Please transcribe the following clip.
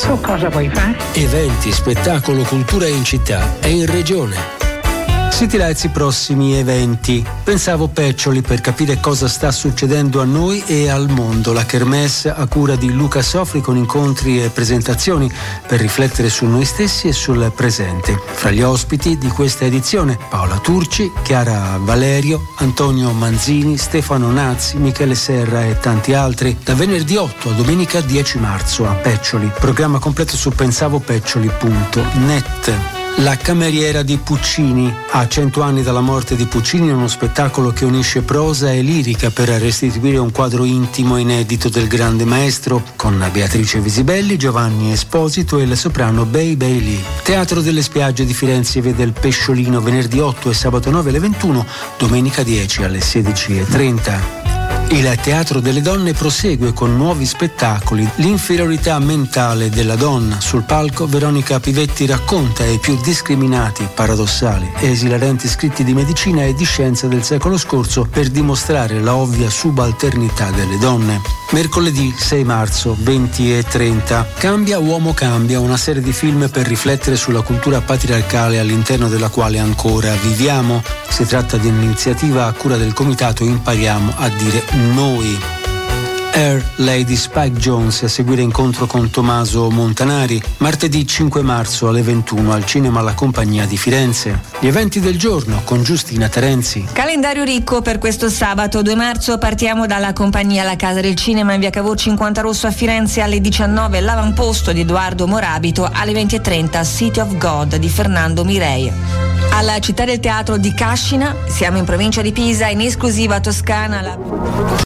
Su cosa vuoi fare? Eventi, spettacolo, cultura in città e in regione. City Lights, i prossimi eventi. Pensavo Peccioli, per capire cosa sta succedendo a noi e al mondo. La kermesse a cura di Luca Sofri, con incontri e presentazioni per riflettere su noi stessi e sul presente. Fra gli ospiti di questa edizione Paola Turci, Chiara Valerio, Antonio Manzini, Stefano Nazzi, Michele Serra e tanti altri. Da venerdì 8 a domenica 10 marzo a Peccioli. Programma completo su pensavopeccioli.net. La cameriera di Puccini. A 100 anni dalla morte di Puccini, uno spettacolo che unisce prosa e lirica per restituire un quadro intimo e inedito del grande maestro, con Beatrice Visibelli, Giovanni Esposito e il soprano Bay Bailey. Teatro delle Spiagge di Firenze vede il Pesciolino venerdì 8 e sabato 9 alle 21, domenica 10 alle 16:30. Il Teatro delle Donne prosegue con nuovi spettacoli. L'inferiorità mentale della donna. Sul palco Veronica Pivetti racconta i più discriminati, paradossali e esilarenti scritti di medicina e di scienza del secolo scorso per dimostrare la ovvia subalternità delle donne. Mercoledì 6 marzo 20:30. Cambia Uomo Cambia, una serie di film per riflettere sulla cultura patriarcale all'interno della quale ancora viviamo. Si tratta di un'iniziativa a cura del Comitato Impariamo a dire noi. Lady Spike Jones, a seguire incontro con Tommaso Montanari, martedì 5 marzo alle 21 al cinema La Compagnia di Firenze. Gli eventi del giorno con Giustina Terenzi. Calendario ricco per questo sabato 2 marzo. Partiamo dalla Compagnia La Casa del Cinema in via Cavour 50 Rosso a Firenze alle 19, L'Avamposto di Edoardo Morabito, alle 20:30 City of God di Fernando Mirei. Alla Città del Teatro di Cascina, siamo in provincia di Pisa, in esclusiva toscana la